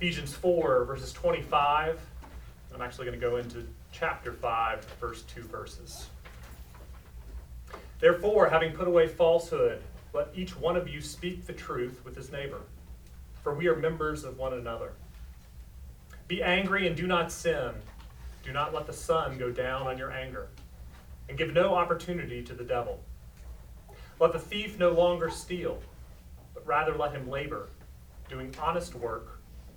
Ephesians 4, verses 25. I'm actually going to go into chapter 5, first two verses. Therefore, having put away falsehood, let each one of you speak the truth with his neighbor, for we are members of one another. Be angry and do not sin. Do not let the sun go down on your anger, and give no opportunity to the devil. Let the thief no longer steal, but rather let him labor, doing honest work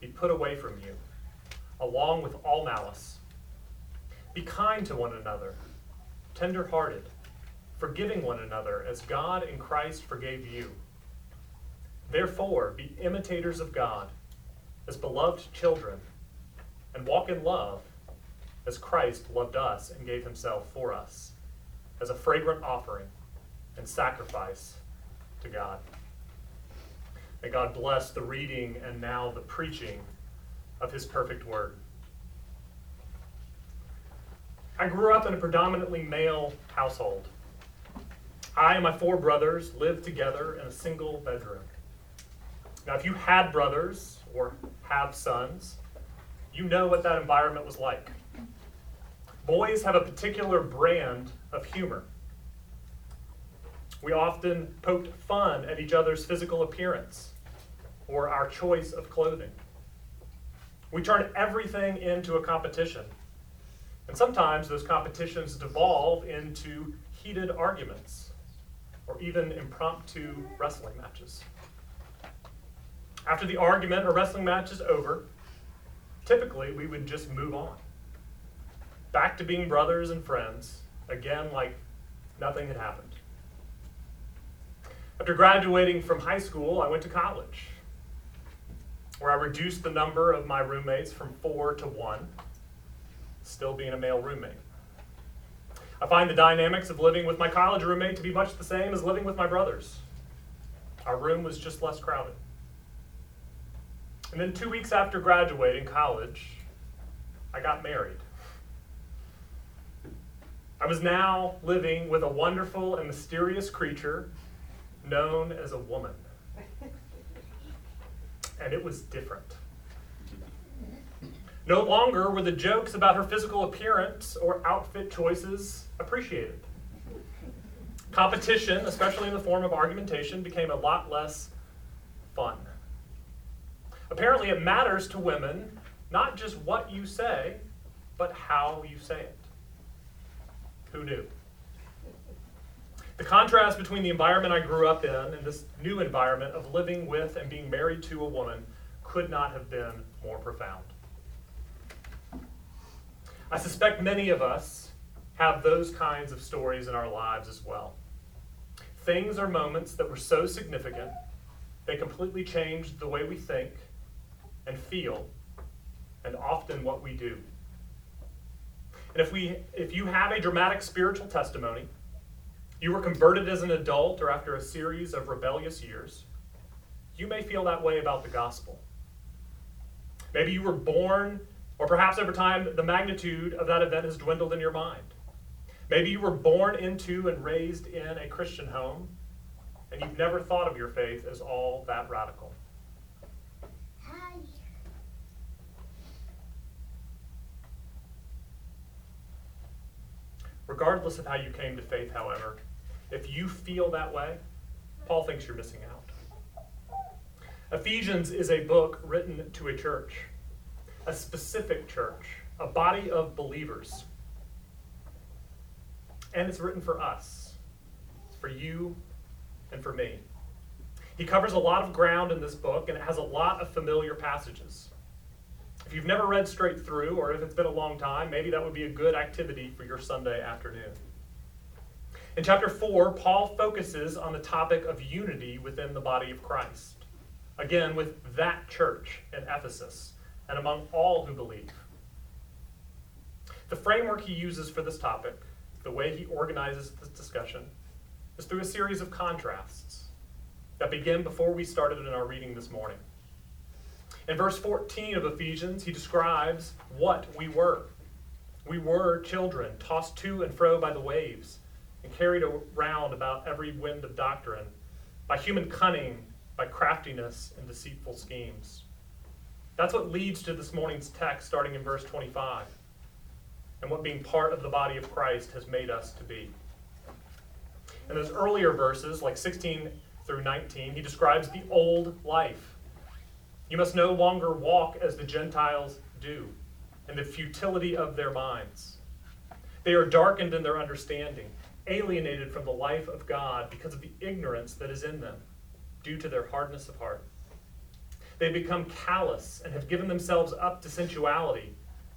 be put away from you, along with all malice. Be kind to one another, tender-hearted, forgiving one another as God in Christ forgave you. Therefore, be imitators of God as beloved children, and walk in love as Christ loved us and gave himself for us, as a fragrant offering and sacrifice to God. May God bless the reading and now the preaching of his perfect word. I grew up in a predominantly male household. I and my four brothers lived together in a single bedroom. Now, if you had brothers or have sons, you know what that environment was like. Boys have a particular brand of humor. We often poked fun at each other's physical appearance or our choice of clothing. We turned everything into a competition, and sometimes those competitions devolve into heated arguments or even impromptu wrestling matches. After the argument or wrestling match is over, typically we would just move on, back to being brothers and friends, again like nothing had happened. After graduating from high school, I went to college, where I reduced the number of my roommates from 4 to 1, still being a male roommate. I find the dynamics of living with my college roommate to be much the same as living with my brothers. Our room was just less crowded. And then 2 weeks after graduating college, I got married. I was now living with a wonderful and mysterious creature known as a woman. And it was different. No longer were the jokes about her physical appearance or outfit choices appreciated. Competition, especially in the form of argumentation, became a lot less fun. Apparently, it matters to women not just what you say, but how you say it. Who knew? The contrast between the environment I grew up in and this new environment of living with and being married to a woman could not have been more profound. I suspect many of us have those kinds of stories in our lives as well. Things or moments that were so significant, they completely changed the way we think and feel, and often what we do. And if you have a dramatic spiritual testimony, you were converted as an adult or after a series of rebellious years, you may feel that way about the gospel. Maybe you were born, or perhaps over time, the magnitude of that event has dwindled in your mind. Maybe you were born into and raised in a Christian home, and you've never thought of your faith as all that radical. Hi. Regardless of how you came to faith, however, if you feel that way, Paul thinks you're missing out. Ephesians is a book written to a church, a specific church, a body of believers. And it's written for us, for you and for me. He covers a lot of ground in this book, and it has a lot of familiar passages. If you've never read straight through, or if it's been a long time, maybe that would be a good activity for your Sunday afternoon. In chapter 4, Paul focuses on the topic of unity within the body of Christ. Again, with that church in Ephesus, and among all who believe. The framework he uses for this topic, the way he organizes this discussion, is through a series of contrasts that begin before we started in our reading this morning. In verse 14 of Ephesians, he describes what we were. We were children, tossed to and fro by the waves, and carried around about every wind of doctrine, by human cunning, by craftiness, and deceitful schemes. That's what leads to this morning's text, starting in verse 25, and what being part of the body of Christ has made us to be. In those earlier verses, like 16 through 19, he describes the old life. You must no longer walk as the Gentiles do, in the futility of their minds. They are darkened in their understanding, alienated from the life of God because of the ignorance that is in them, due to their hardness of heart. They become callous and have given themselves up to sensuality,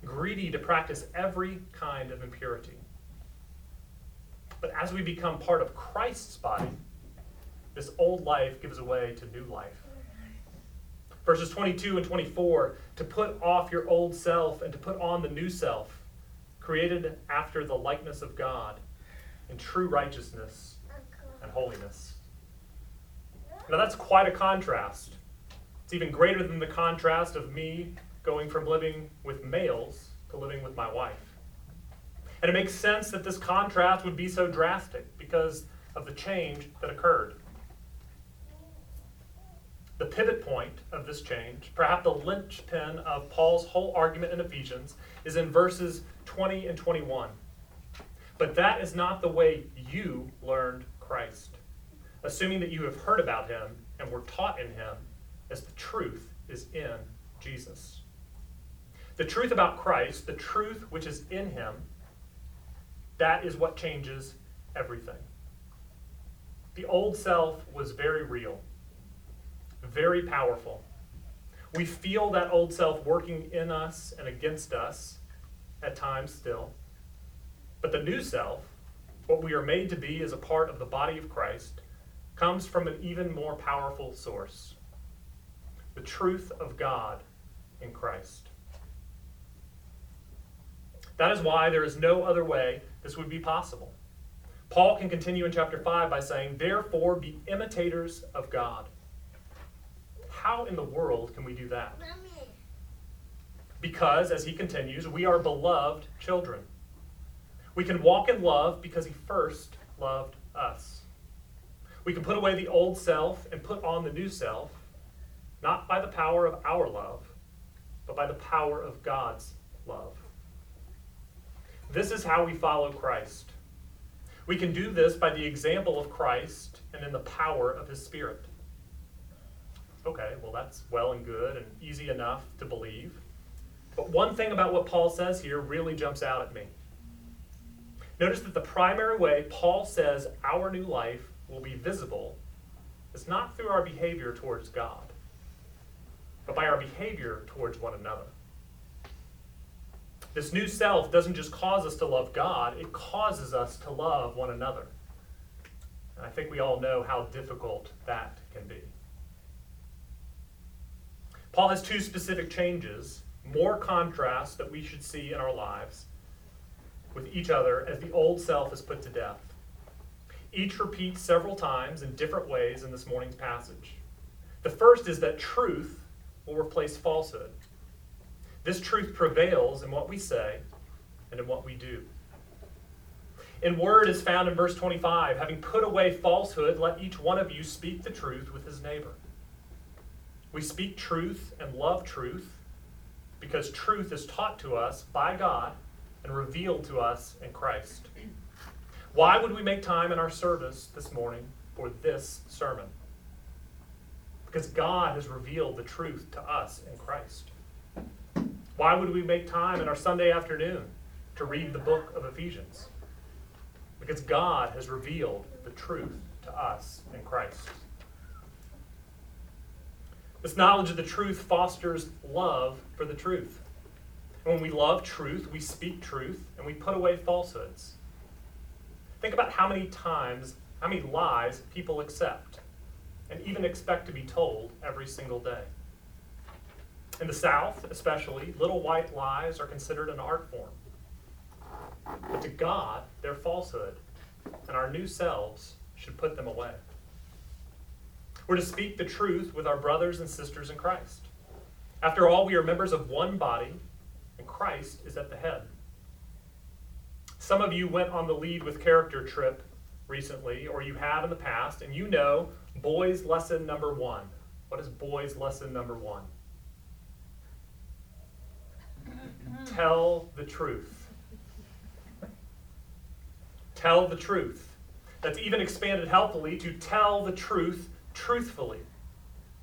greedy to practice every kind of impurity. But as we become part of Christ's body, this old life gives way to new life. Verses 22 and 24, to put off your old self and to put on the new self, created after the likeness of God, in true righteousness and holiness. Now that's quite a contrast. It's even greater than the contrast of me going from living with males to living with my wife. And it makes sense that this contrast would be so drastic because of the change that occurred. The pivot point of this change, perhaps the linchpin of Paul's whole argument in Ephesians, is in verses 20 and 21. But that is not the way you learned Christ, assuming that you have heard about him and were taught in him, as the truth is in Jesus. The truth about Christ, the truth which is in him, that is what changes everything. The old self was very real, very powerful. We feel that old self working in us and against us at times still. But the new self, what we are made to be as a part of the body of Christ, comes from an even more powerful source: the truth of God in Christ. That is why there is no other way this would be possible. Paul can continue in chapter 5 by saying, "Therefore be imitators of God." How in the world can we do that? Because, as he continues, we are beloved children. We can walk in love because he first loved us. We can put away the old self and put on the new self, not by the power of our love, but by the power of God's love. This is how we follow Christ. We can do this by the example of Christ and in the power of his Spirit. Okay, well, that's well and good and easy enough to believe. But one thing about what Paul says here really jumps out at me. Notice that the primary way Paul says our new life will be visible is not through our behavior towards God, but by our behavior towards one another. This new self doesn't just cause us to love God, it causes us to love one another. And I think we all know how difficult that can be. Paul has two specific changes, more contrast that we should see in our lives with each other as the old self is put to death. Each repeats several times in different ways in this morning's passage. The first is that truth will replace falsehood. This truth prevails in what we say and in what we do. In word is found in verse 25, having put away falsehood, let each one of you speak the truth with his neighbor. We speak truth and love truth because truth is taught to us by God and revealed to us in Christ. Why would we make time in our service this morning for this sermon? Because God has revealed the truth to us in Christ. Why would we make time in our Sunday afternoon to read the book of Ephesians? Because God has revealed the truth to us in Christ. This knowledge of the truth fosters love for the truth. And when we love truth, we speak truth, and we put away falsehoods. Think about how many lies people accept, and even expect to be told every single day. In the South, especially, little white lies are considered an art form. But to God, they're falsehood, and our new selves should put them away. We're to speak the truth with our brothers and sisters in Christ. After all, we are members of one body, and Christ is at the head. Some of you went on the Lead with Character trip recently, or you have in the past, and you know boys' lesson number one. What is boys' lesson number one? Tell the truth. Tell the truth. That's even expanded helpfully to tell the truth truthfully,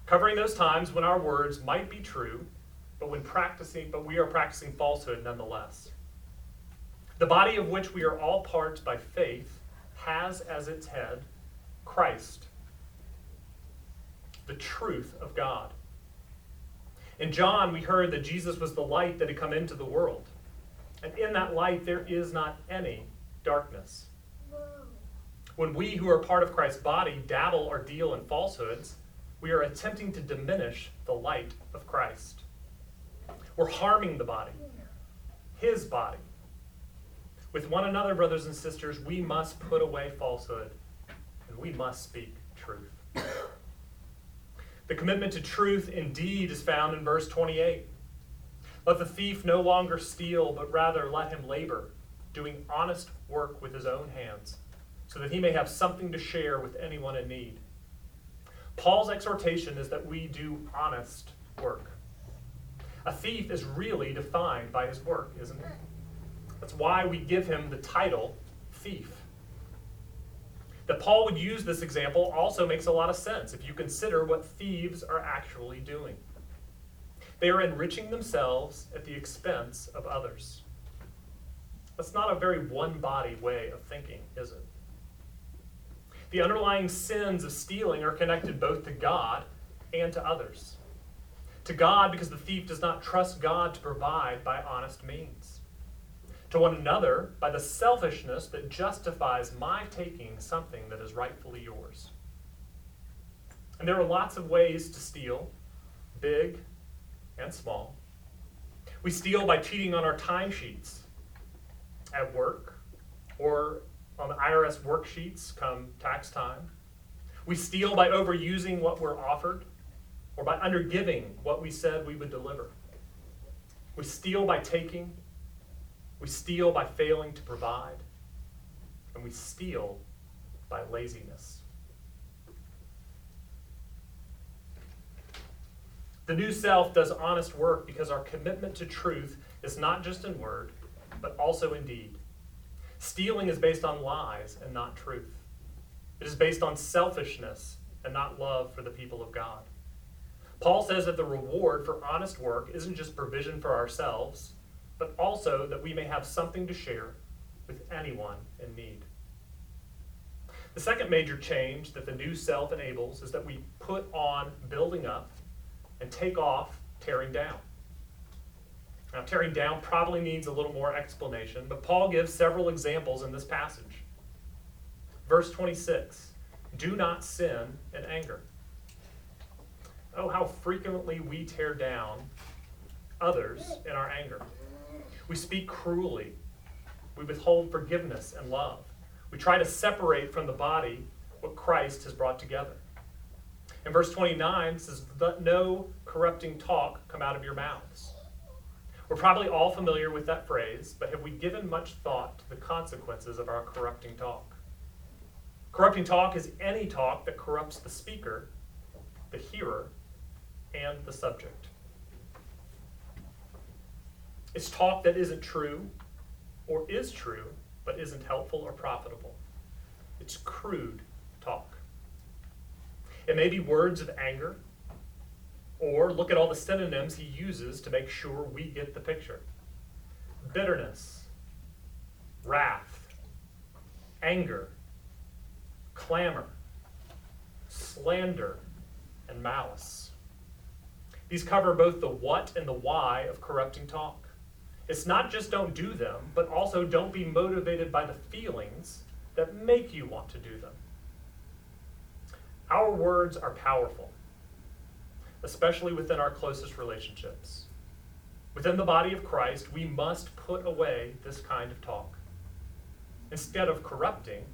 covering those times when our words might be true, but we are practicing falsehood nonetheless. The body of which we are all parts by faith has as its head Christ, the truth of God. In John, we heard that Jesus was the light that had come into the world. And in that light, there is not any darkness. When we who are part of Christ's body dabble or deal in falsehoods, we are attempting to diminish the light of Christ. We're harming the body, his body. With one another, brothers and sisters, we must put away falsehood, and we must speak truth. The commitment to truth indeed is found in verse 28. Let the thief no longer steal, but rather let him labor, doing honest work with his own hands, so that he may have something to share with anyone in need. Paul's exhortation is that we do honest work. A thief is really defined by his work, isn't it? That's why we give him the title thief. That Paul would use this example also makes a lot of sense if you consider what thieves are actually doing. They are enriching themselves at the expense of others. That's not a very one-body way of thinking, is it? The underlying sins of stealing are connected both to God and to others. To God, because the thief does not trust God to provide by honest means. To one another by the selfishness that justifies my taking something that is rightfully yours. And there are lots of ways to steal, big and small. We steal by cheating on our timesheets at work or on the IRS worksheets come tax time. We steal by overusing what we're offered or by undergiving what we said we would deliver. We steal by taking. We steal by failing to provide, and we steal by laziness. The new self does honest work because our commitment to truth is not just in word, but also in deed. Stealing is based on lies and not truth. It is based on selfishness and not love for the people of God. Paul says that the reward for honest work isn't just provision for ourselves, but also that we may have something to share with anyone in need. The second major change that the new self enables is that we put on building up and take off tearing down. Now, tearing down probably needs a little more explanation, but Paul gives several examples in this passage. Verse 26, do not sin in anger. Oh, how frequently we tear down others in our anger. We speak cruelly. We withhold forgiveness and love. We try to separate from the body what Christ has brought together. And verse 29 says, let no corrupting talk come out of your mouths. We're probably all familiar with that phrase, but have we given much thought to the consequences of our corrupting talk? Corrupting talk is any talk that corrupts the speaker, the hearer, and the subject. It's talk that isn't true, or is true, but isn't helpful or profitable. It's crude talk. It may be words of anger, or look at all the synonyms he uses to make sure we get the picture. Bitterness, wrath, anger, clamor, slander, and malice. These cover both the what and the why of corrupting talk. It's not just don't do them, but also don't be motivated by the feelings that make you want to do them. Our words are powerful. especially within our closest relationships. Within the body of Christ, we must put away this kind of talk. Instead of corrupting,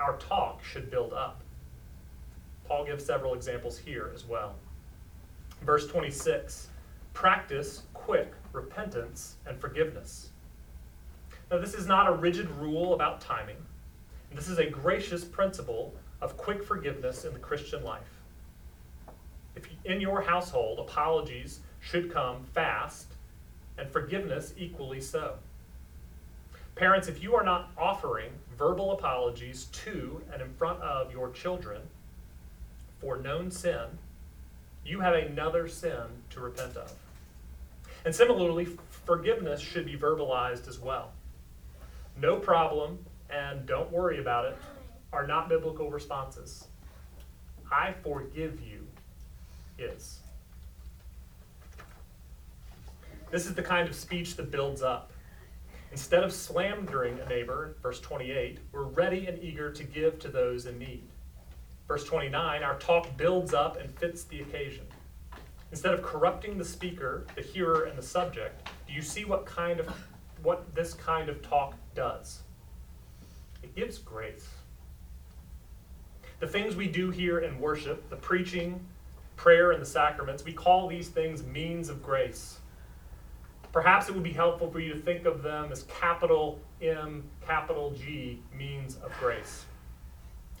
our talk should build up. Paul gives several examples here as well. Verse 26, practice quick repentance and forgiveness. Now, this is not a rigid rule about timing. This is a gracious principle of quick forgiveness in the Christian life. If in your household, apologies should come fast, and forgiveness equally so. Parents, if you are not offering verbal apologies to and in front of your children for known sin, you have another sin to repent of. And similarly, forgiveness should be verbalized as well. No problem and don't worry about it are not biblical responses. I forgive you is. This is the kind of speech that builds up. Instead of slandering a neighbor, verse 28, we're ready and eager to give to those in need. Verse 29, our talk builds up and fits the occasion. Instead of corrupting the speaker, the hearer, and the subject, do you see what this kind of talk does? It gives grace. The things we do here in worship, the preaching, prayer, and the sacraments, we call these things means of grace. Perhaps it would be helpful for you to think of them as capital M, capital G, means of grace.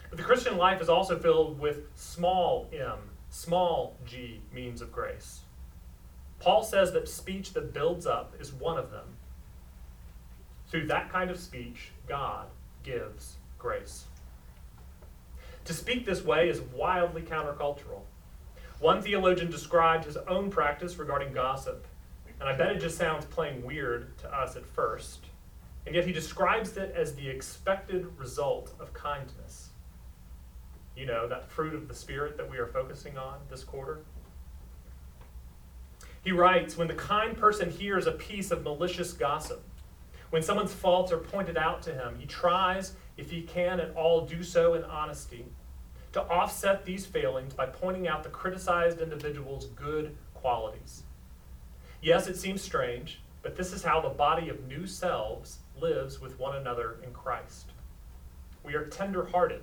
But the Christian life is also filled with small m, small g, means of grace. Paul says that speech that builds up is one of them. Through that kind of speech, God gives grace. To speak this way is wildly countercultural. One theologian described his own practice regarding gossip, and I bet it just sounds plain weird to us at first, and yet he describes it as the expected result of kindness. You know, that fruit of the Spirit that we are focusing on this quarter. He writes, when the kind person hears a piece of malicious gossip, when someone's faults are pointed out to him, he tries, if he can at all, do so in honesty, to offset these failings by pointing out the criticized individual's good qualities. Yes, it seems strange, but this is how the body of new selves lives with one another in Christ. We are tender-hearted,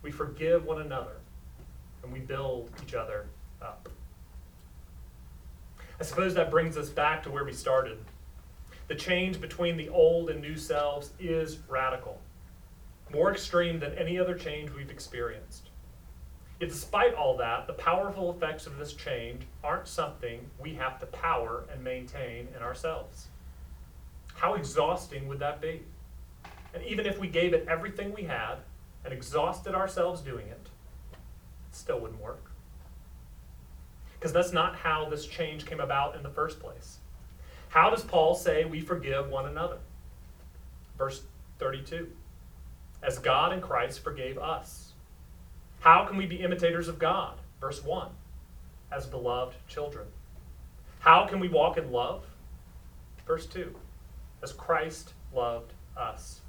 we forgive one another, and we build each other up. I suppose that brings us back to where we started. The change between the old and new selves is radical, more extreme than any other change we've experienced. Yet despite all that, the powerful effects of this change aren't something we have to power and maintain in ourselves. How exhausting would that be? And even if we gave it everything we had and exhausted ourselves doing it, it still wouldn't work. Because that's not how this change came about in the first place. How does Paul say we forgive one another? Verse 32, as God in Christ forgave us. How can we be imitators of God? Verse 1, as beloved children. How can we walk in love? Verse 2, as Christ loved us.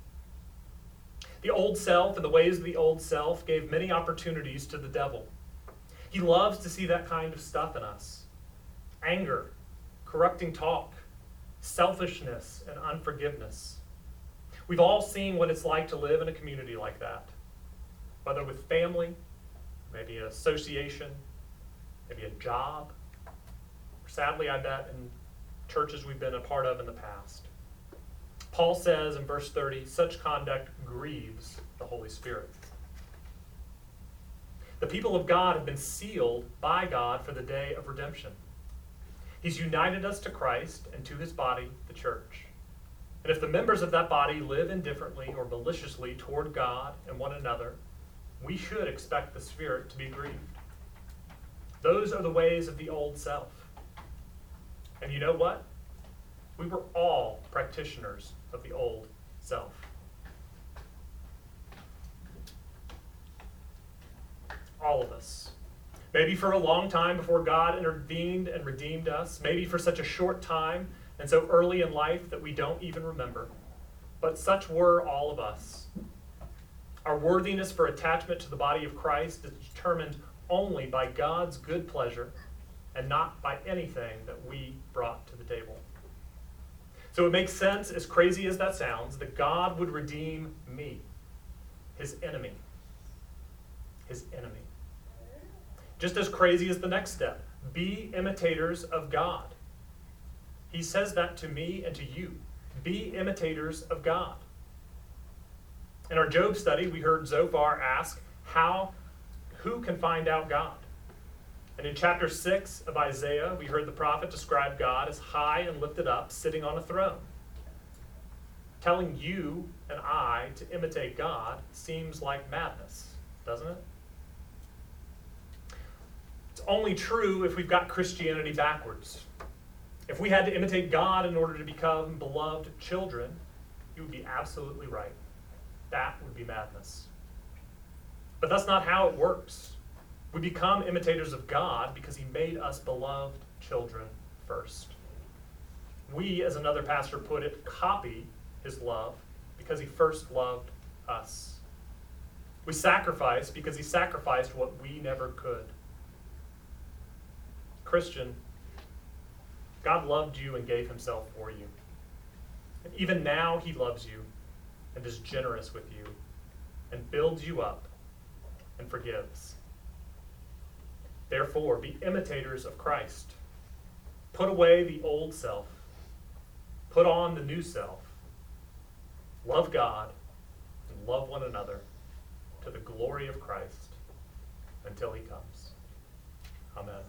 The old self and the ways of the old self gave many opportunities to the devil. He loves to see that kind of stuff in us. Anger, corrupting talk, selfishness, and unforgiveness. We've all seen what it's like to live in a community like that. Whether with family, maybe an association, maybe a job, or sadly, I bet, in churches we've been a part of in the past. Paul says in verse 30, such conduct grieves the Holy Spirit. The people of God have been sealed by God for the day of redemption. He's united us to Christ and to his body, the church. And if the members of that body live indifferently or maliciously toward God and one another, we should expect the Spirit to be grieved. Those are the ways of the old self. And you know what? We were all practitioners of the old self. All of us. Maybe for a long time before God intervened and redeemed us, maybe for such a short time and so early in life that we don't even remember. But such were all of us. Our worthiness for attachment to the body of Christ is determined only by God's good pleasure and not by anything that we brought to the table. So it makes sense, as crazy as that sounds, that God would redeem me, his enemy. His enemy. Just as crazy as the next step. Be imitators of God. He says that to me and to you. Be imitators of God. In our Job study, we heard Zophar ask, who can find out God? And in chapter 6 of Isaiah, we heard the prophet describe God as high and lifted up, sitting on a throne. Telling you and I to imitate God seems like madness, doesn't it? It's only true if we've got Christianity backwards. If we had to imitate God in order to become beloved children, you would be absolutely right. That would be madness. But that's not how it works. We become imitators of God because he made us beloved children first. We, as another pastor put it, copy his love because he first loved us. We sacrifice because he sacrificed what we never could. Christian, God loved you and gave himself for you. And even now he loves you and is generous with you and builds you up and forgives. Therefore, be imitators of Christ. Put away the old self. Put on the new self. Love God and love one another to the glory of Christ until he comes. Amen.